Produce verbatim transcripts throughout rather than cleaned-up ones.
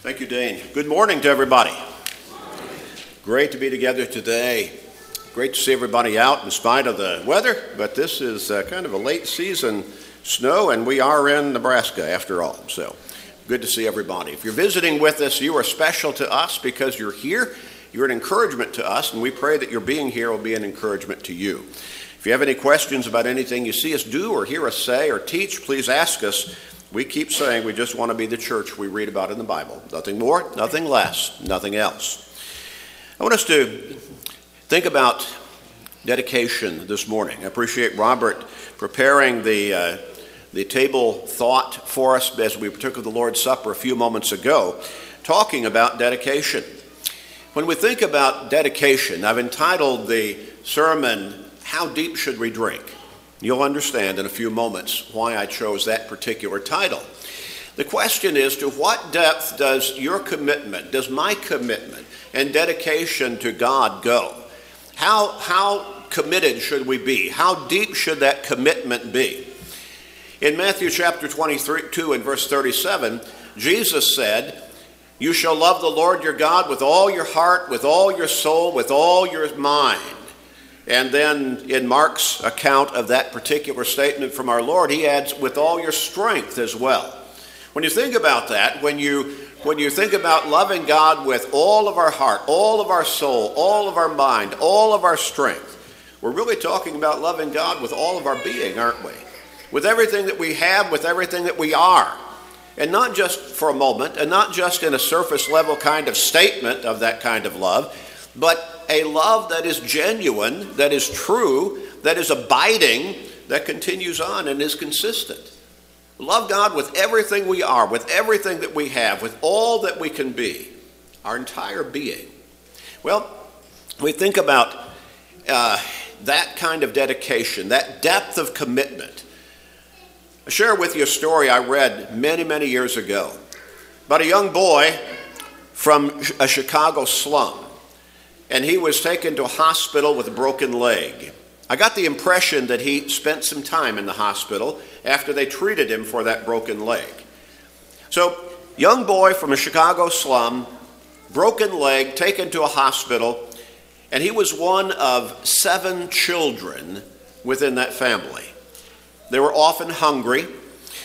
Thank you, Dean. Good morning to everybody. Morning. Great to be together today. Great to see everybody out in spite of the weather, but this is uh, kind of a late season snow, and we are in Nebraska after all, so good to see everybody. If you're visiting with us, you are special to us because you're here. You're an encouragement to us, and we pray that your being here will be an encouragement to you. If you have any questions about anything you see us do or hear us say or teach, please ask us. We keep saying we just want to be the church we read about in the Bible. Nothing more, nothing less, nothing else. I want us to think about dedication this morning. I appreciate Robert preparing the uh, the table thought for us as we partook of the Lord's Supper a few moments ago, talking about dedication. When we think about dedication, I've entitled the sermon, How Deep Should We Drink? You'll understand in a few moments why I chose that particular title. The question is, to what depth does your commitment, does my commitment and dedication to God go? How, how committed should we be? How deep should that commitment be? In Matthew chapter twenty-two and verse thirty-seven, Jesus said, "You shall love the Lord your God with all your heart, with all your soul, with all your mind." And then in Mark's account of that particular statement from our Lord, he adds, with all your strength as well. When you think about that, when you when you think about loving God with all of our heart, all of our soul, all of our mind, all of our strength, we're really talking about loving God with all of our being, aren't we? With everything that we have, with everything that we are. And not just for a moment, and not just in a surface level kind of statement of that kind of love, but a love that is genuine, that is true, that is abiding, that continues on and is consistent. Love God with everything we are, with everything that we have, with all that we can be, our entire being. Well, we think about uh, that kind of dedication, that depth of commitment. I'll share with you a story I read many, many years ago about a young boy from a Chicago slum. And he was taken to a hospital with a broken leg. I got the impression that he spent some time in the hospital after they treated him for that broken leg. So, young boy from a Chicago slum, broken leg, taken to a hospital, and he was one of seven children within that family. They were often hungry.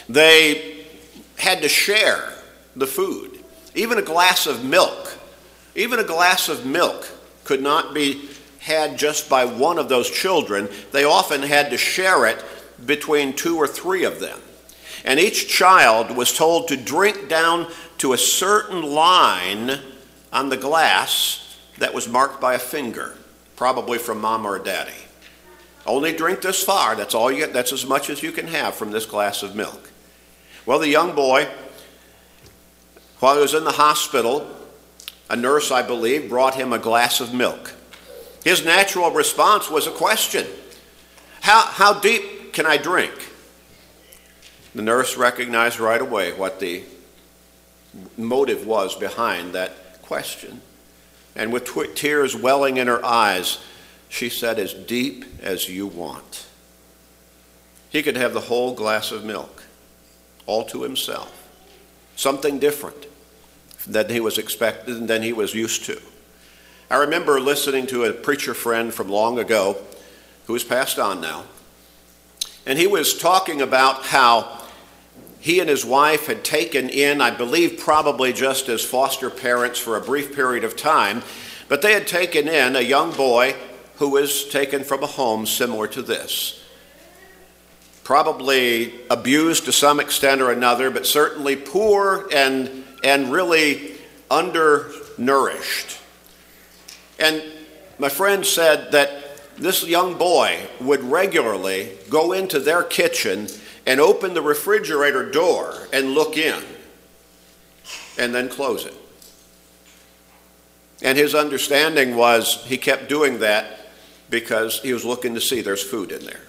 They had to share the food. Even a glass of milk, even a glass of milk could not be had just by one of those children. They often had to share it between two or three of them. And each child was told to drink down to a certain line on the glass that was marked by a finger, probably from mom or daddy. Only drink this far, that's all you get, that's as much as you can have from this glass of milk. Well, the young boy, while he was in the hospital, a nurse, I believe, brought him a glass of milk. His natural response was a question. How, how deep can I drink? The nurse recognized right away what the motive was behind that question. And with tw- tears welling in her eyes, she said, as deep as you want. He could have the whole glass of milk, all to himself. Something different than he was expected and than he was used to. I remember listening to a preacher friend from long ago who has passed on now, and he was talking about how he and his wife had taken in, I believe probably just as foster parents for a brief period of time, but they had taken in a young boy who was taken from a home similar to this. Probably abused to some extent or another, but certainly poor and and really undernourished. And my friend said that this young boy would regularly go into their kitchen and open the refrigerator door and look in and then close it. And his understanding was he kept doing that because he was looking to see there's food in there.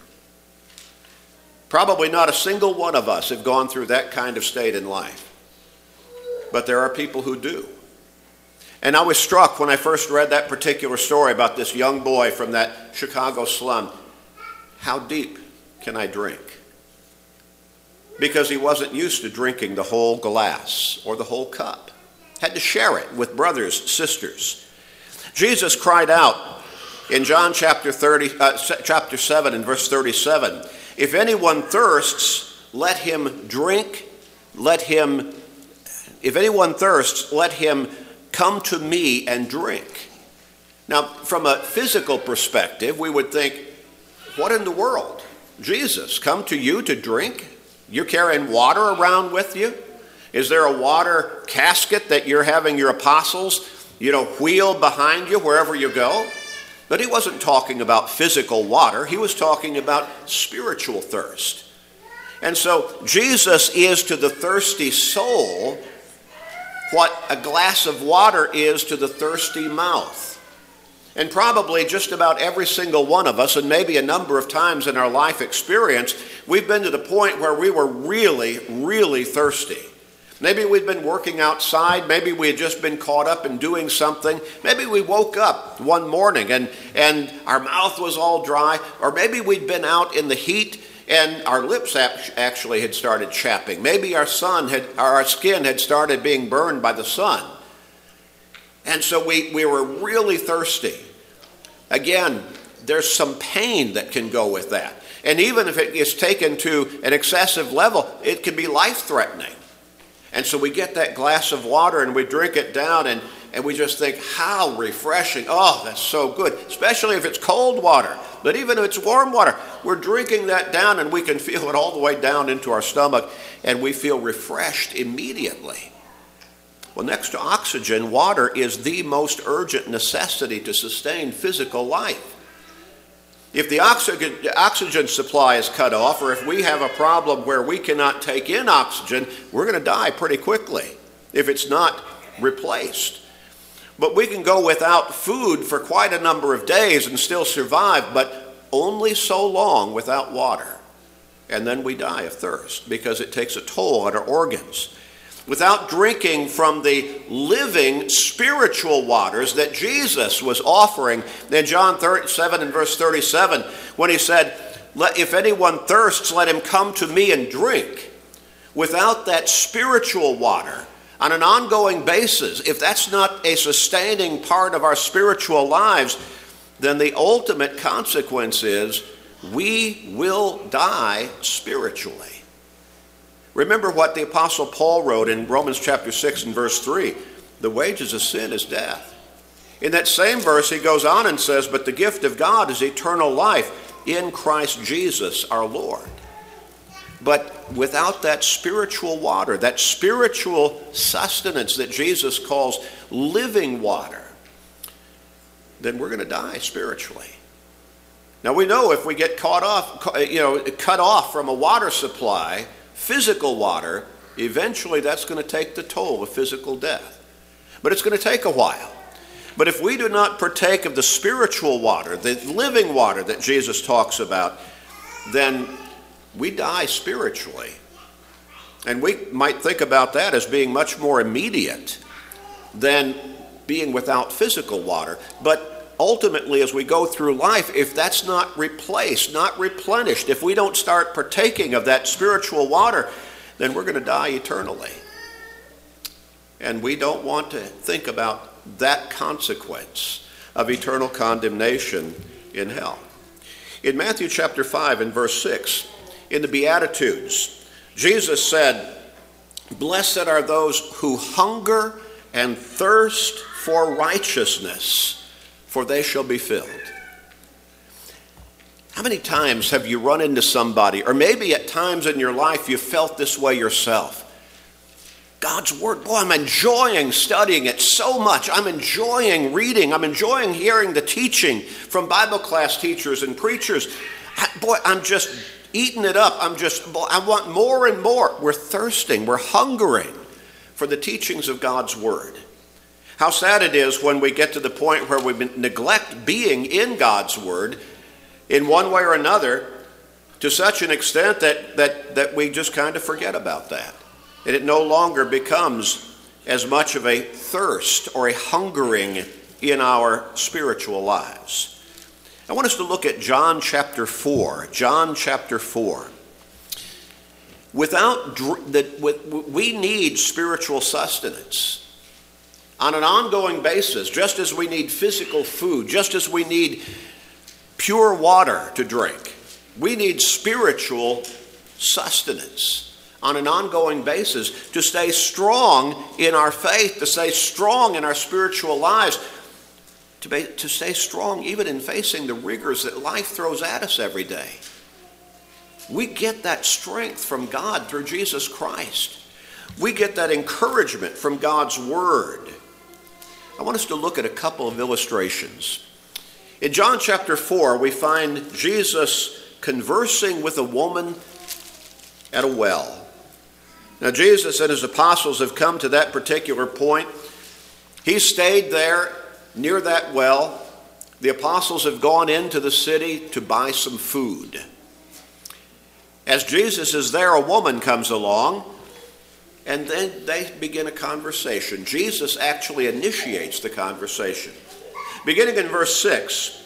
Probably not a single one of us have gone through that kind of state in life. But there are people who do. And I was struck when I first read that particular story about this young boy from that Chicago slum. How deep can I drink? Because he wasn't used to drinking the whole glass or the whole cup. had to share it with brothers, sisters. Jesus cried out in John chapter thirty, uh, chapter seven and verse thirty-seven, "If anyone thirsts, let him drink, let him, if anyone thirsts, let him come to me and drink." Now, from a physical perspective, we would think, what in the world? Jesus, come to you to drink? You're carrying water around with you? Is there a water casket that you're having your apostles, you know, wheel behind you wherever you go? But he wasn't talking about physical water. He was talking about spiritual thirst. And so Jesus is to the thirsty soul what a glass of water is to the thirsty mouth. And probably just about every single one of us, and maybe a number of times in our life experience, we've been to the point where we were really, really thirsty. Maybe we'd been working outside. Maybe we had just been caught up in doing something. Maybe we woke up one morning and, and our mouth was all dry. Or maybe we'd been out in the heat and our lips actually had started chapping. Maybe our, sun had, our skin had started being burned by the sun. And so we, we were really thirsty. Again, there's some pain that can go with that. And even if it is taken to an excessive level, it can be life-threatening. And so we get that glass of water and we drink it down and, and we just think, how refreshing. Oh, that's so good, especially if it's cold water. But even if it's warm water, we're drinking that down and we can feel it all the way down into our stomach and we feel refreshed immediately. Well, next to oxygen, water is the most urgent necessity to sustain physical life. If the oxygen, oxygen supply is cut off, or if we have a problem where we cannot take in oxygen, we're going to die pretty quickly if it's not replaced. But we can go without food for quite a number of days and still survive, but only so long without water. And then we die of thirst because it takes a toll on our organs. Without drinking from the living spiritual waters that Jesus was offering in John seven and verse thirty-seven, when he said, "If anyone thirsts, let him come to me and drink." Without that spiritual water on an ongoing basis, if that's not a sustaining part of our spiritual lives, then the ultimate consequence is we will die spiritually. Remember what the Apostle Paul wrote in Romans chapter six and verse three, the wages of sin is death. In that same verse, he goes on and says, but the gift of God is eternal life in Christ Jesus our Lord. But without that spiritual water, that spiritual sustenance that Jesus calls living water, then we're going to die spiritually. Now we know if we get caught off, you know, cut off from a water supply, physical water, eventually that's going to take the toll of physical death. But it's going to take a while. But if we do not partake of the spiritual water, the living water that Jesus talks about, then we die spiritually. And we might think about that as being much more immediate than being without physical water. But ultimately, as we go through life, if that's not replaced, not replenished, if we don't start partaking of that spiritual water, then we're going to die eternally. And we don't want to think about that consequence of eternal condemnation in hell. In Matthew chapter five and verse six, in the Beatitudes, Jesus said, "Blessed are those who hunger and thirst for righteousness, for they shall be filled." How many times have you run into somebody, or maybe at times in your life you felt this way yourself? God's word, boy, I'm enjoying studying it so much. I'm enjoying reading. I'm enjoying hearing the teaching from Bible class teachers and preachers. I, boy, I'm just eating it up. I'm just, boy, I want more and more. We're thirsting. We're hungering for the teachings of God's word. How sad it is when we get to the point where we neglect being in God's word in one way or another to such an extent that, that, that we just kind of forget about that. And it no longer becomes as much of a thirst or a hungering in our spiritual lives. I want us to look at John chapter four. John chapter four. Without, the, with, we need spiritual sustenance. on an ongoing basis, just as we need physical food, just as we need pure water to drink, we need spiritual sustenance on an ongoing basis to stay strong in our faith, to stay strong in our spiritual lives, to, be, to stay strong even in facing the rigors that life throws at us every day. We get that strength from God through Jesus Christ. We get that encouragement from God's Word. I want us to look at a couple of illustrations. In John chapter four, we find Jesus conversing with a woman at a well. Now, Jesus and his apostles have come to that particular point. He stayed there near that well. The apostles have gone into the city to buy some food. As Jesus is there, a woman comes along, and then they begin a conversation. Jesus actually initiates the conversation. Beginning in verse six,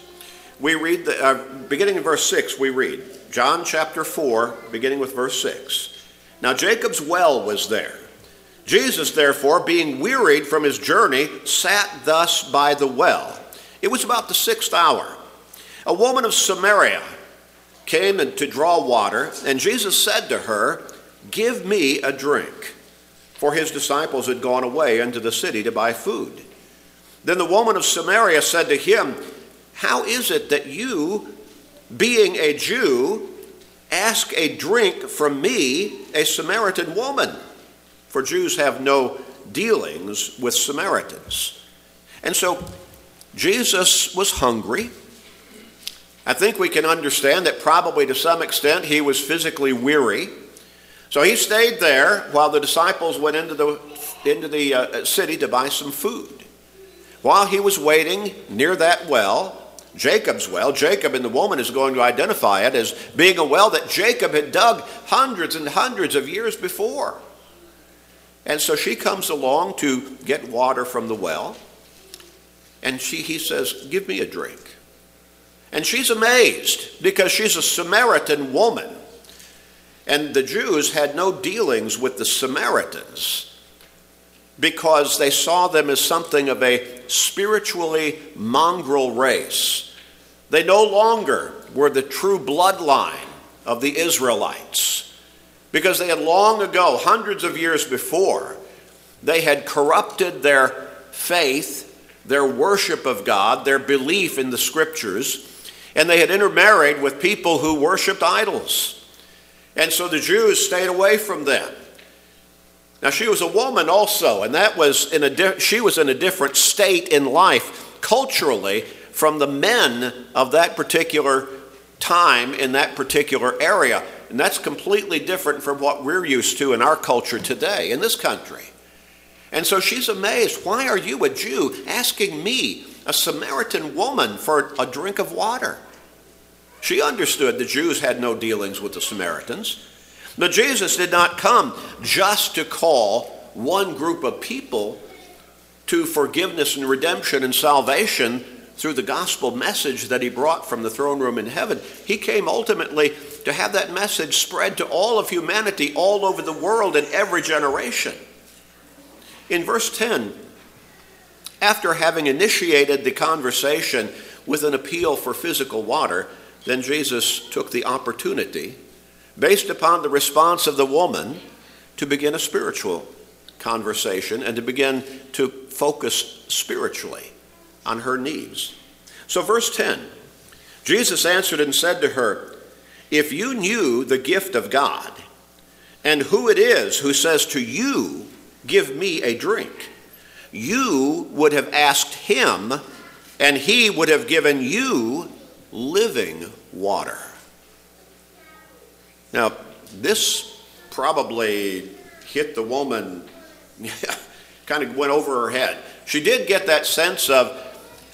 we read, the, uh, beginning in verse six, we read, John chapter four, beginning with verse six. Now Jacob's well was there. Jesus, therefore, being wearied from his journey, sat thus by the well. It was about the sixth hour. A woman of Samaria came to draw water, and Jesus said to her, "Give me a drink," for his disciples had gone away into the city to buy food. Then the woman of Samaria said to him, "How is it that you, being a Jew, ask a drink from me, a Samaritan woman? For Jews have no dealings with Samaritans." And so Jesus was hungry. I think we can understand that probably to some extent he was physically weary. So he stayed there while the disciples went into the, into the uh, city to buy some food. While he was waiting near that well, Jacob's well, Jacob and the woman is going to identify it as being a well that Jacob had dug hundreds and hundreds of years before. And so she comes along to get water from the well, and she he says, "Give me a drink." And she's amazed because she's a Samaritan woman. And the Jews had no dealings with the Samaritans because they saw them as something of a spiritually mongrel race. They no longer were the true bloodline of the Israelites because they had long ago, hundreds of years before, they had corrupted their faith, their worship of God, their belief in the Scriptures, and they had intermarried with people who worshiped idols. And so the Jews stayed away from them. Now she was a woman also, and that was in a di- she was in a different state in life culturally from the men of that particular time in that particular area. And that's completely different from what we're used to in our culture today in this country. And so she's amazed. Why are you, a Jew, asking me, a Samaritan woman, for a drink of water? She understood the Jews had no dealings with the Samaritans. But Jesus did not come just to call one group of people to forgiveness and redemption and salvation through the gospel message that he brought from the throne room in heaven. He came ultimately to have that message spread to all of humanity, all over the world, in every generation. In verse ten, after having initiated the conversation with an appeal for physical water, then Jesus took the opportunity, based upon the response of the woman, to begin a spiritual conversation and to begin to focus spiritually on her needs. So verse ten, Jesus answered and said to her, "If you knew the gift of God and who it is who says to you, 'Give me a drink,' you would have asked him, and he would have given you living water." Now, this probably hit the woman, kind of went over her head. She did get that sense of,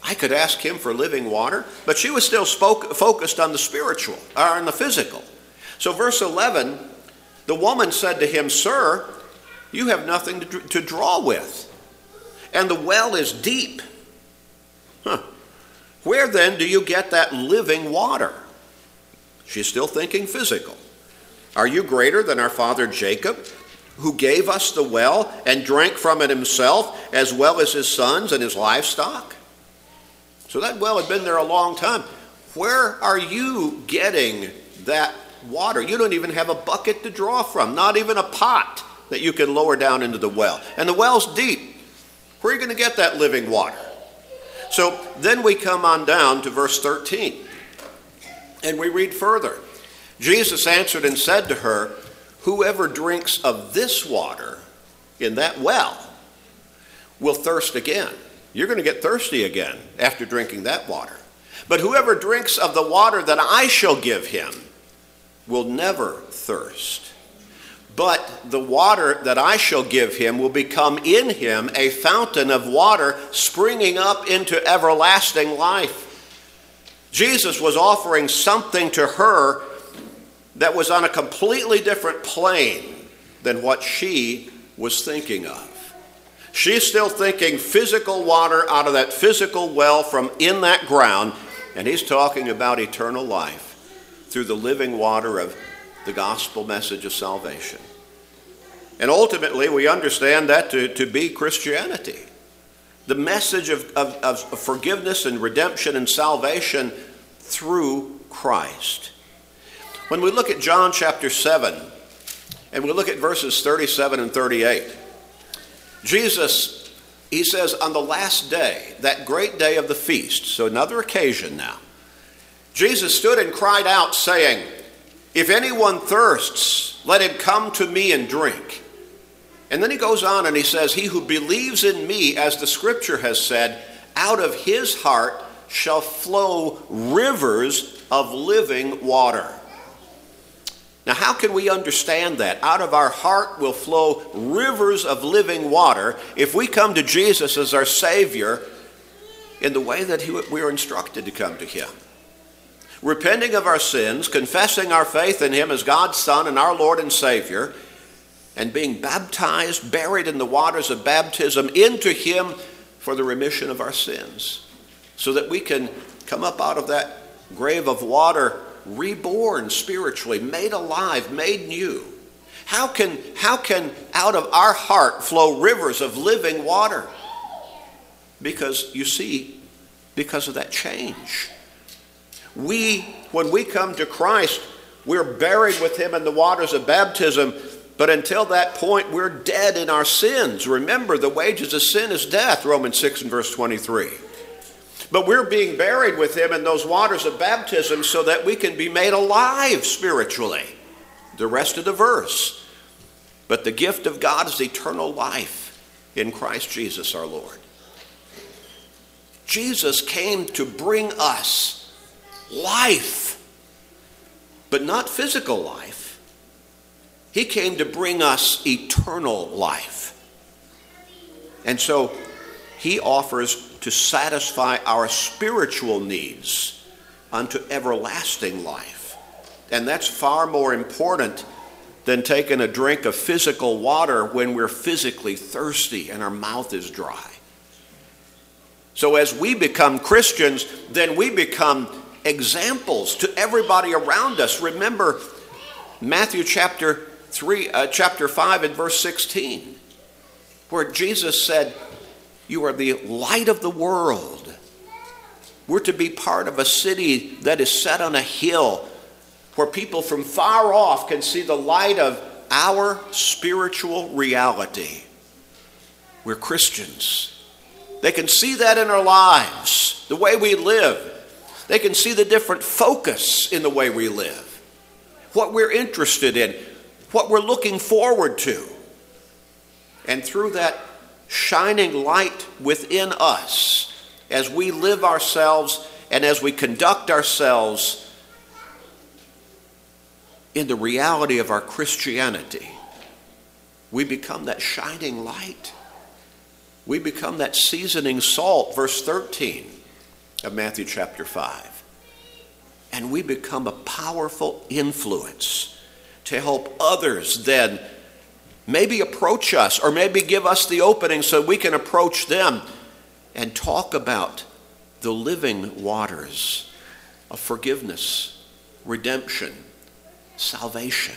I could ask him for living water, but she was still spoke, focused on the spiritual, or on the physical. So verse eleven, the woman said to him, "Sir, you have nothing to, to draw with, and the well is deep. Huh. Where then do you get that living water?" She's still thinking physical. "Are you greater than our father Jacob, who gave us the well and drank from it himself, as well as his sons and his livestock. So that well had been there a long time. Where are you getting that water? You don't even have a bucket to draw from, not even a pot that you can lower down into the well. And the well's deep. Where are you going to get that living water? So then we come on down to verse thirteen, and we read further. Jesus answered and said to her, "Whoever drinks of this water in that well will thirst again." You're going to get thirsty again after drinking that water. "But whoever drinks of the water that I shall give him will never thirst. But the water that I shall give him will become in him a fountain of water springing up into everlasting life." Jesus was offering something to her that was on a completely different plane than what she was thinking of. She's still thinking physical water out of that physical well from in that ground, and he's talking about eternal life through the living water of the gospel message of salvation. And ultimately, we understand that to, to be Christianity. The message of, of, of forgiveness and redemption and salvation through Christ. When we look at John chapter seven, and we look at verses thirty-seven and thirty-eight, Jesus, he says, on the last day, that great day of the feast, so another occasion now, Jesus stood and cried out, saying, "If anyone thirsts, let him come to me and drink." And then he goes on and he says, "He who believes in me, as the scripture has said, out of his heart shall flow rivers of living water." Now, how can we understand that? Out of our heart will flow rivers of living water if we come to Jesus as our Savior in the way that he, we are instructed to come to him. Repenting of our sins, confessing our faith in him as God's Son and our Lord and Savior, and being baptized, buried in the waters of baptism into him for the remission of our sins, so that we can come up out of that grave of water reborn spiritually, made alive, made new. How can, how can out of our heart flow rivers of living water? Because, you see, because of that change. We, when we come to Christ, we're buried with him in the waters of baptism, but until that point, we're dead in our sins. Remember, the wages of sin is death, Romans six and verse twenty-three. But we're being buried with him in those waters of baptism so that we can be made alive spiritually. The rest of the verse. But the gift of God is eternal life in Christ Jesus our Lord. Jesus came to bring us life, but not physical life. He came to bring us eternal life. And so he offers to satisfy our spiritual needs unto everlasting life. And that's far more important than taking a drink of physical water when we're physically thirsty and our mouth is dry. So as we become Christians, then we become examples to everybody around us. Remember Matthew chapter three, uh, chapter five and verse sixteen, where Jesus said, "You are the light of the world." We're to be part of a city that is set on a hill where people from far off can see the light of our spiritual reality. We're Christians. They can see that in our lives, the way we live. They can see the different focus in the way we live, what we're interested in, what we're looking forward to. And through that shining light within us, as we live ourselves and as we conduct ourselves in the reality of our Christianity, we become that shining light. We become that seasoning salt, verse thirteen of Matthew chapter five. And we become a powerful influence to help others then maybe approach us, or maybe give us the opening so we can approach them and talk about the living waters of forgiveness, redemption, salvation.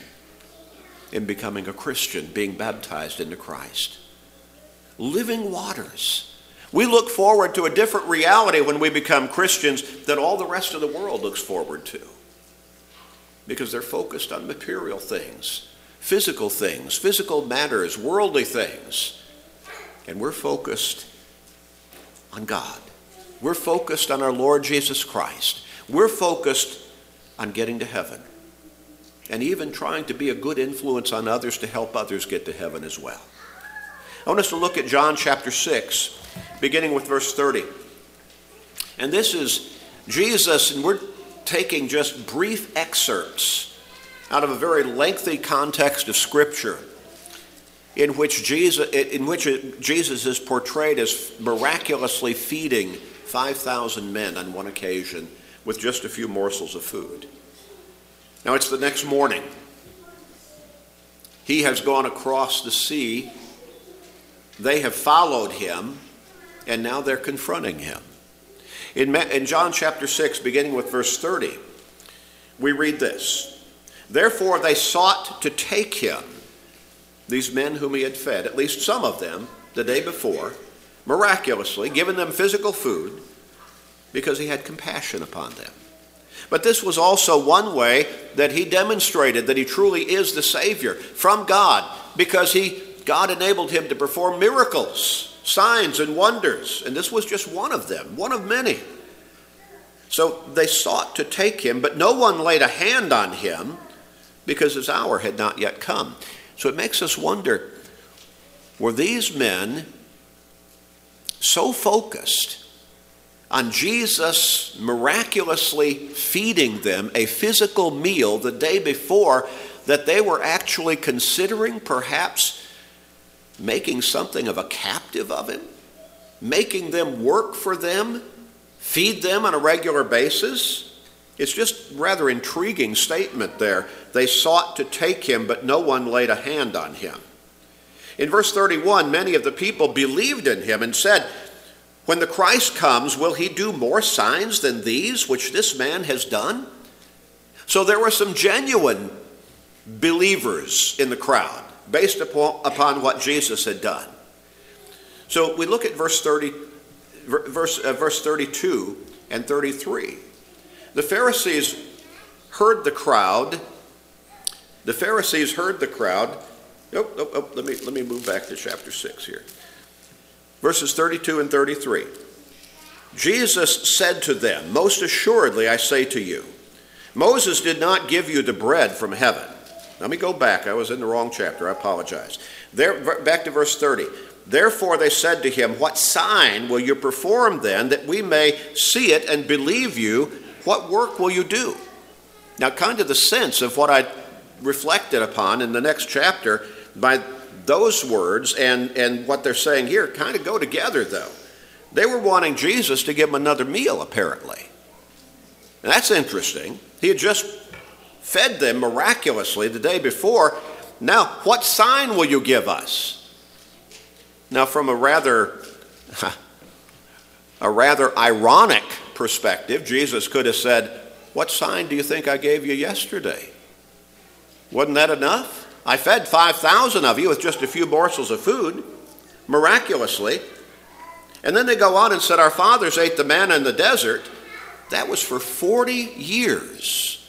in becoming a Christian, being baptized into Christ. Living waters. We look forward to a different reality when we become Christians than all the rest of the world looks forward to, because they're focused on material things, physical things, physical matters, worldly things. And we're focused on God. We're focused on our Lord Jesus Christ. We're focused on getting to heaven, and even trying to be a good influence on others to help others get to heaven as well. I want us to look at John chapter six, beginning with verse thirty. And this is Jesus, and we're taking just brief excerpts out of a very lengthy context of Scripture in which Jesus, in which Jesus is portrayed as miraculously feeding five thousand men on one occasion with just a few morsels of food. Now it's the next morning. He has gone across the sea. They have followed him, and now they're confronting him. In, in John chapter six, beginning with verse thirty, we read this. Therefore they sought to take him, these men whom he had fed, at least some of them, the day before, miraculously, given them physical food, because he had compassion upon them. But this was also one way that he demonstrated that he truly is the Savior from God, because he God enabled him to perform miracles, signs, and wonders. And this was just one of them, one of many. So they sought to take him, but no one laid a hand on him because his hour had not yet come. So it makes us wonder, were these men so focused on Jesus miraculously feeding them a physical meal the day before that they were actually considering perhaps making something of a captive of him, making them work for them, feed them on a regular basis? It's just rather intriguing statement there. They sought to take him, but no one laid a hand on him. In verse thirty-one, many of the people believed in him and said, when the Christ comes, will he do more signs than these which this man has done? So there were some genuine believers in the crowd based upon, upon what Jesus had done. So we look at verse thirty, verse, uh, verse thirty-two and thirty-three. The Pharisees heard the crowd. The Pharisees heard the crowd. Oh, oh, oh, let me let me move back to chapter six here. Verses thirty-two and thirty-three. Jesus said to them, most assuredly I say to you, Moses did not give you the bread from heaven. Let me go back. I was in the wrong chapter. I apologize. There, back to verse thirty. Therefore they said to him, what sign will you perform then that we may see it and believe you? What work will you do? Now, kind of the sense of what I reflected upon in the next chapter by those words and, and what they're saying here kind of go together, though. They were wanting Jesus to give them another meal, apparently. And that's interesting. He had just fed them miraculously the day before. Now, what sign will you give us? Now, from a rather, a rather ironic perspective, Jesus could have said, what sign do you think I gave you yesterday? Wasn't that enough? I fed five thousand of you with just a few morsels of food, miraculously. And then they go on and said, our fathers ate the manna in the desert. That was for forty years.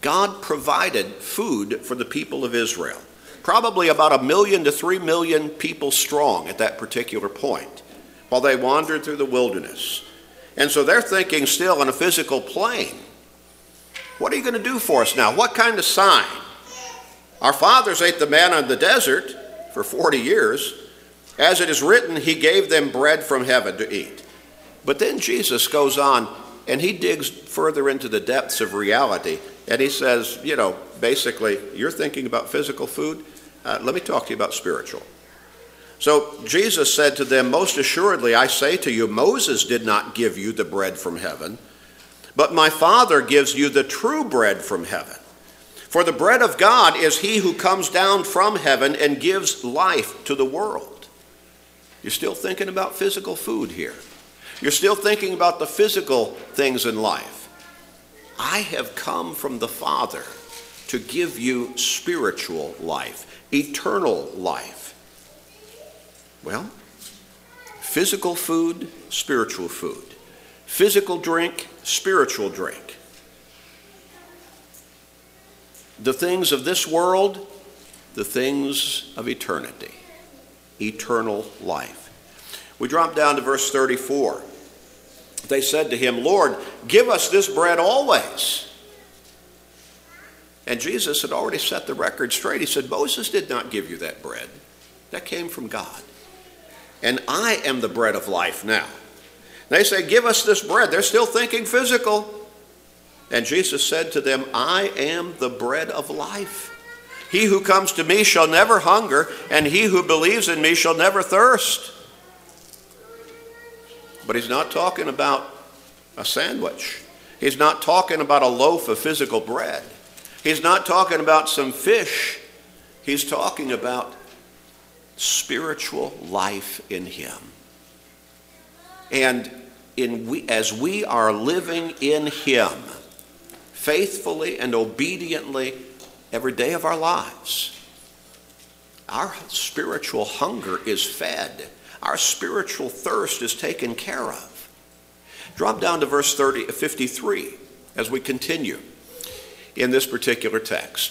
God provided food for the people of Israel, probably about a million to three million people strong at that particular point, while they wandered through the wilderness. And so they're thinking still on a physical plane. What are you going to do for us now? What kind of sign? Our fathers ate the manna in the desert for forty years. As it is written, he gave them bread from heaven to eat. But then Jesus goes on and he digs further into the depths of reality. And he says, you know, basically, you're thinking about physical food. Uh, let me talk to you about spiritual. So Jesus said to them, most assuredly, I say to you, Moses did not give you the bread from heaven, but my Father gives you the true bread from heaven. For the bread of God is he who comes down from heaven and gives life to the world. You're still thinking about physical food here. You're still thinking about the physical things in life. I have come from the Father to give you spiritual life, eternal life. Well, physical food, spiritual food. Physical drink, spiritual drink. The things of this world, the things of eternity. Eternal life. We drop down to verse thirty-four. They said to him, "Lord, give us this bread always." And Jesus had already set the record straight. He said, "Moses did not give you that bread. That came from God. And I am the bread of life now." And they say, "Give us this bread." They're still thinking physical. And Jesus said to them, "I am the bread of life. He who comes to me shall never hunger, and he who believes in me shall never thirst." But he's not talking about a sandwich. He's not talking about a loaf of physical bread. He's not talking about some fish. He's talking about spiritual life in him. And in we, as we are living in him, faithfully and obediently every day of our lives, our spiritual hunger is fed. Our spiritual thirst is taken care of. Drop down to verse thirty, fifty-three as we continue in this particular text.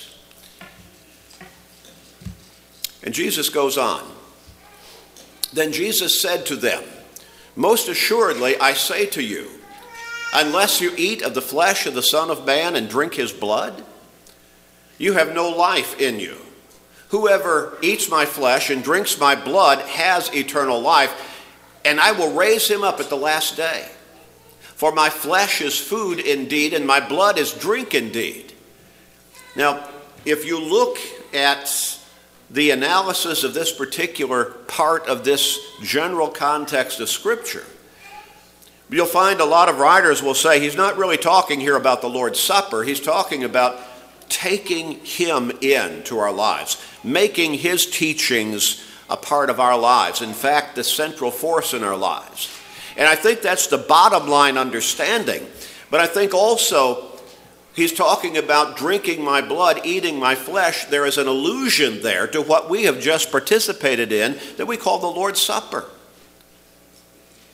And Jesus goes on. Then Jesus said to them, "Most assuredly I say to you, unless you eat of the flesh of the Son of Man and drink his blood, you have no life in you. Whoever eats my flesh and drinks my blood has eternal life, and I will raise him up at the last day. For my flesh is food indeed, and my blood is drink indeed." Now, if you look at the analysis of this particular part of this general context of Scripture, you'll find a lot of writers will say he's not really talking here about the Lord's Supper. He's talking about taking him into our lives, making his teachings a part of our lives, in fact, the central force in our lives. And I think that's the bottom line understanding. But I think also he's talking about drinking my blood, eating my flesh. There is an allusion there to what we have just participated in that we call the Lord's Supper.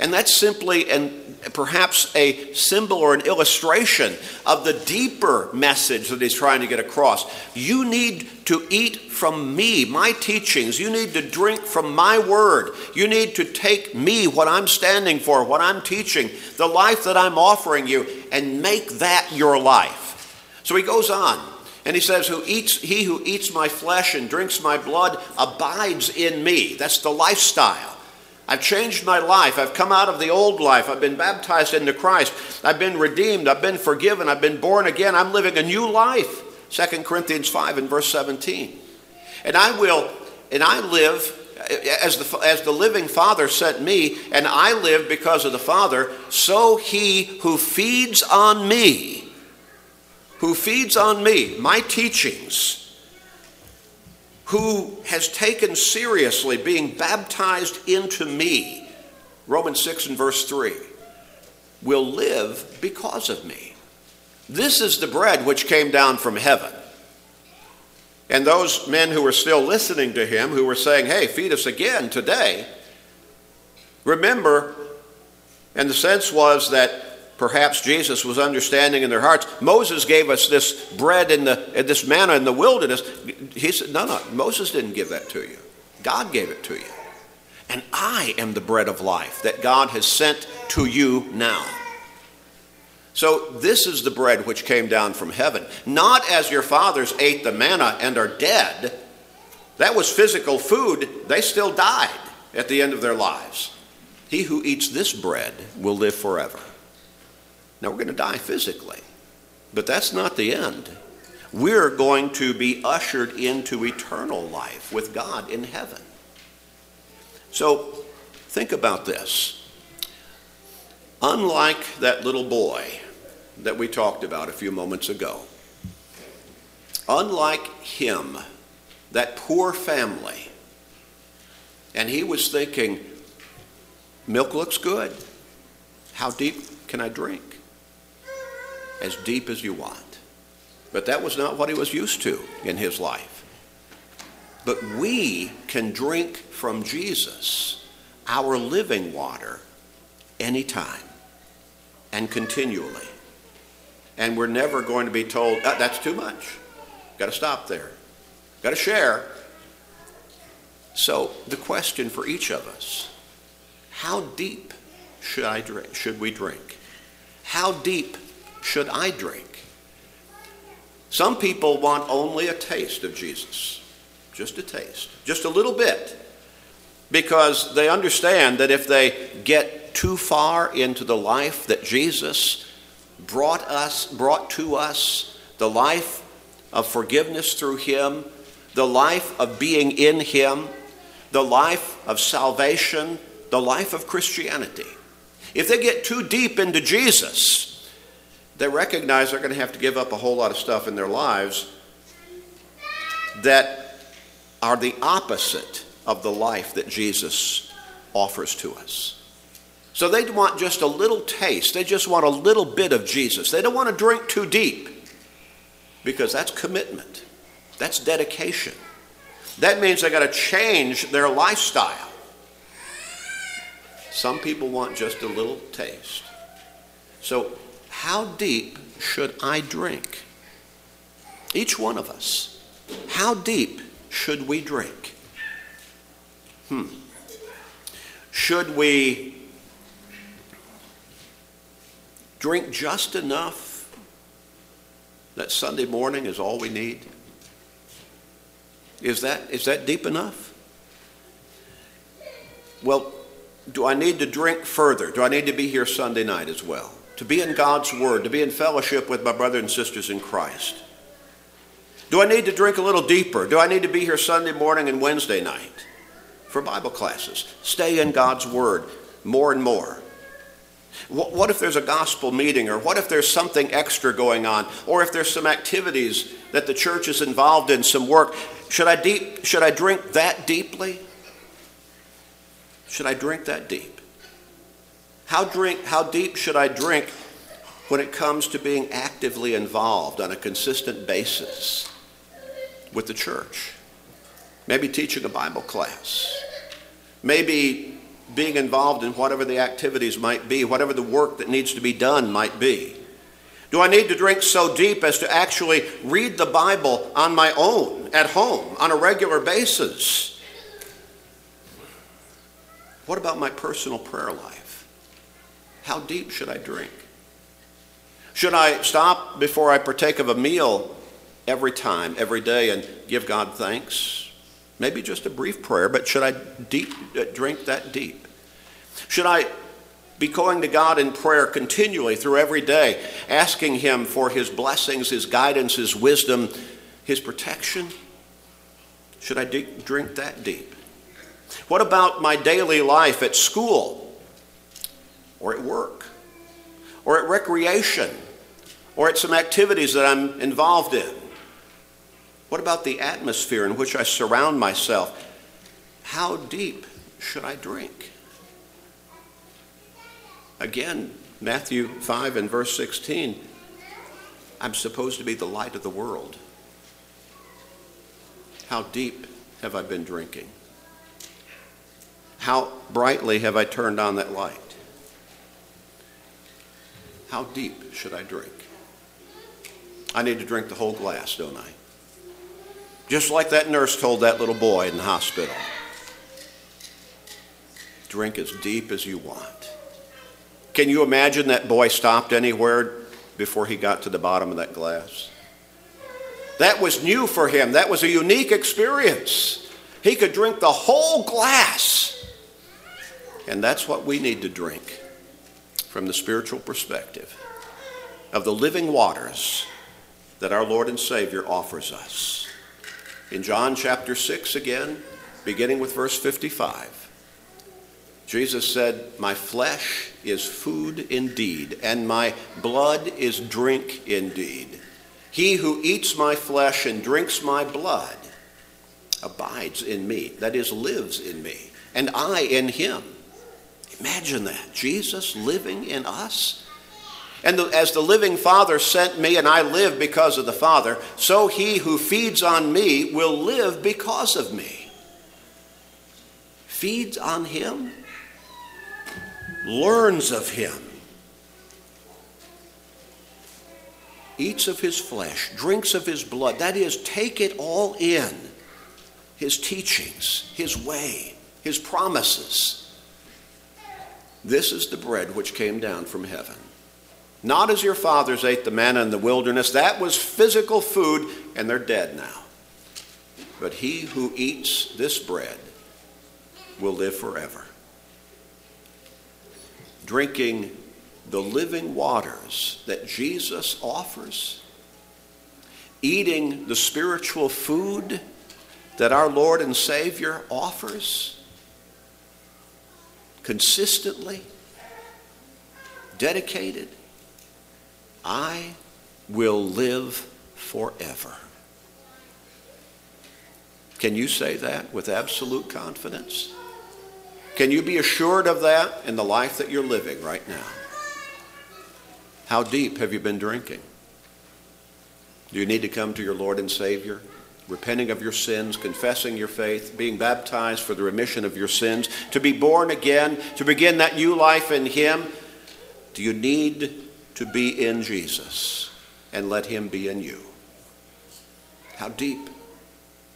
And that's simply and perhaps a symbol or an illustration of the deeper message that he's trying to get across. You need to eat from me, my teachings. You need to drink from my word. You need to take me, what I'm standing for, what I'm teaching, the life that I'm offering you, and make that your life. So he goes on and he says, "Who eats, he who eats my flesh and drinks my blood abides in me." That's the lifestyle. I've changed my life. I've come out of the old life. I've been baptized into Christ. I've been redeemed. I've been forgiven. I've been born again. I'm living a new life. Second Corinthians five and verse seventeen. And I will, and I live as the, as the living Father sent me, and I live because of the Father. So he who feeds on me, who feeds on me, my teachings, who has taken seriously being baptized into me, Romans six and verse three, will live because of me. This is the bread which came down from heaven. And those men who were still listening to him, who were saying, "Hey, feed us again today," remember, and the sense was that perhaps Jesus was understanding in their hearts, Moses gave us this bread and this manna in the wilderness. He said, no, no, Moses didn't give that to you. God gave it to you. And I am the bread of life that God has sent to you now. So this is the bread which came down from heaven. Not as your fathers ate the manna and are dead. That was physical food. They still died at the end of their lives. He who eats this bread will live forever. Now, we're going to die physically, but that's not the end. We're going to be ushered into eternal life with God in heaven. So, think about this. Unlike that little boy that we talked about a few moments ago, unlike him, that poor family, and he was thinking, milk looks good. How deep can I drink? As deep as you want. But that was not what he was used to in his life. But we can drink from Jesus, our living water, anytime and continually. And we're never going to be told, oh, that's too much. Got to stop there. Got to share. So the question for each of us, how deep should I drink? Should we drink? How deep should I drink? Some people want only a taste of Jesus. Just a taste. Just a little bit. Because they understand that if they get too far into the life that Jesus brought us, brought to us, the life of forgiveness through him, the life of being in him, the life of salvation, the life of Christianity. If they get too deep into Jesus, they recognize they're going to have to give up a whole lot of stuff in their lives that are the opposite of the life that Jesus offers to us. So they want just a little taste. They just want a little bit of Jesus. They don't want to drink too deep, because that's commitment. That's dedication. That means they got to change their lifestyle. Some people want just a little taste. So how deep should I drink? Each one of us. How deep should we drink? Hmm. Should we drink just enough that Sunday morning is all we need? Is that is that deep enough? Well, do I need to drink further? Do I need to be here Sunday night as well? To be in God's Word, to be in fellowship with my brothers and sisters in Christ? Do I need to drink a little deeper? Do I need to be here Sunday morning and Wednesday night for Bible classes? Stay in God's Word more and more. What if there's a gospel meeting, or what if there's something extra going on, or if there's some activities that the church is involved in, some work? Should I deep, should I drink that deeply? Should I drink that deep? How drink? How deep should I drink when it comes to being actively involved on a consistent basis with the church? Maybe teaching a Bible class. Maybe being involved in whatever the activities might be, whatever the work that needs to be done might be. Do I need to drink so deep as to actually read the Bible on my own, at home, on a regular basis? What about my personal prayer life? How deep should I drink? Should I stop before I partake of a meal every time, every day, and give God thanks? Maybe just a brief prayer, but should I deep, drink that deep? Should I be going to God in prayer continually through every day, asking him for his blessings, his guidance, his wisdom, his protection? Should I de- drink that deep? What about my daily life at school, or at work, or at recreation, or at some activities that I'm involved in? What about the atmosphere in which I surround myself? How deep should I drink? Again, Matthew five and verse sixteen, I'm supposed to be the light of the world. How deep have I been drinking? How brightly have I turned on that light? How deep should I drink? I need to drink the whole glass, don't I? Just like that nurse told that little boy in the hospital. Drink as deep as you want. Can you imagine that boy stopped anywhere before he got to the bottom of that glass? That was new for him. That was a unique experience. He could drink the whole glass. And that's what we need to drink from the spiritual perspective of the living waters that our Lord and Savior offers us. In John chapter six again, beginning with verse fifty-five, Jesus said, "My flesh is food indeed, and my blood is drink indeed. He who eats my flesh and drinks my blood abides in me," that is, lives in me, "and I in him." Imagine that. Jesus living in us. And the, as the living Father sent me, and I live because of the Father, so he who feeds on me will live because of me. Feeds on him, learns of him, eats of his flesh, drinks of his blood. That is, take it all in, his teachings, his way, his promises. This is the bread which came down from heaven. Not as your fathers ate the manna in the wilderness. That was physical food, and they're dead now. But he who eats this bread will live forever. Drinking the living waters that Jesus offers, eating the spiritual food that our Lord and Savior offers consistently, dedicated, I will live forever. Can you say that with absolute confidence? Can you be assured of that in the life that you're living right now? How deep have you been drinking? Do you need to come to your Lord and Savior, repenting of your sins, confessing your faith, being baptized for the remission of your sins, to be born again, to begin that new life in him? Do you need to be in Jesus and let him be in you? How deep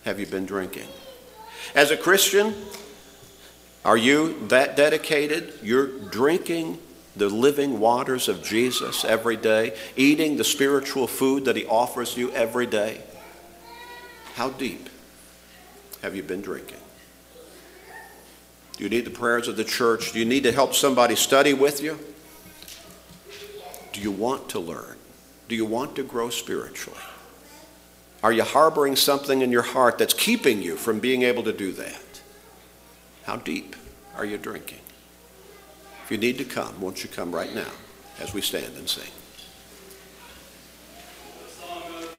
have you been drinking? As a Christian, are you that dedicated? You're drinking the living waters of Jesus every day, eating the spiritual food that he offers you every day. How deep have you been drinking? Do you need the prayers of the church? Do you need to help somebody study with you? Do you want to learn? Do you want to grow spiritually? Are you harboring something in your heart that's keeping you from being able to do that? How deep are you drinking? If you need to come, won't you come right now as we stand and sing?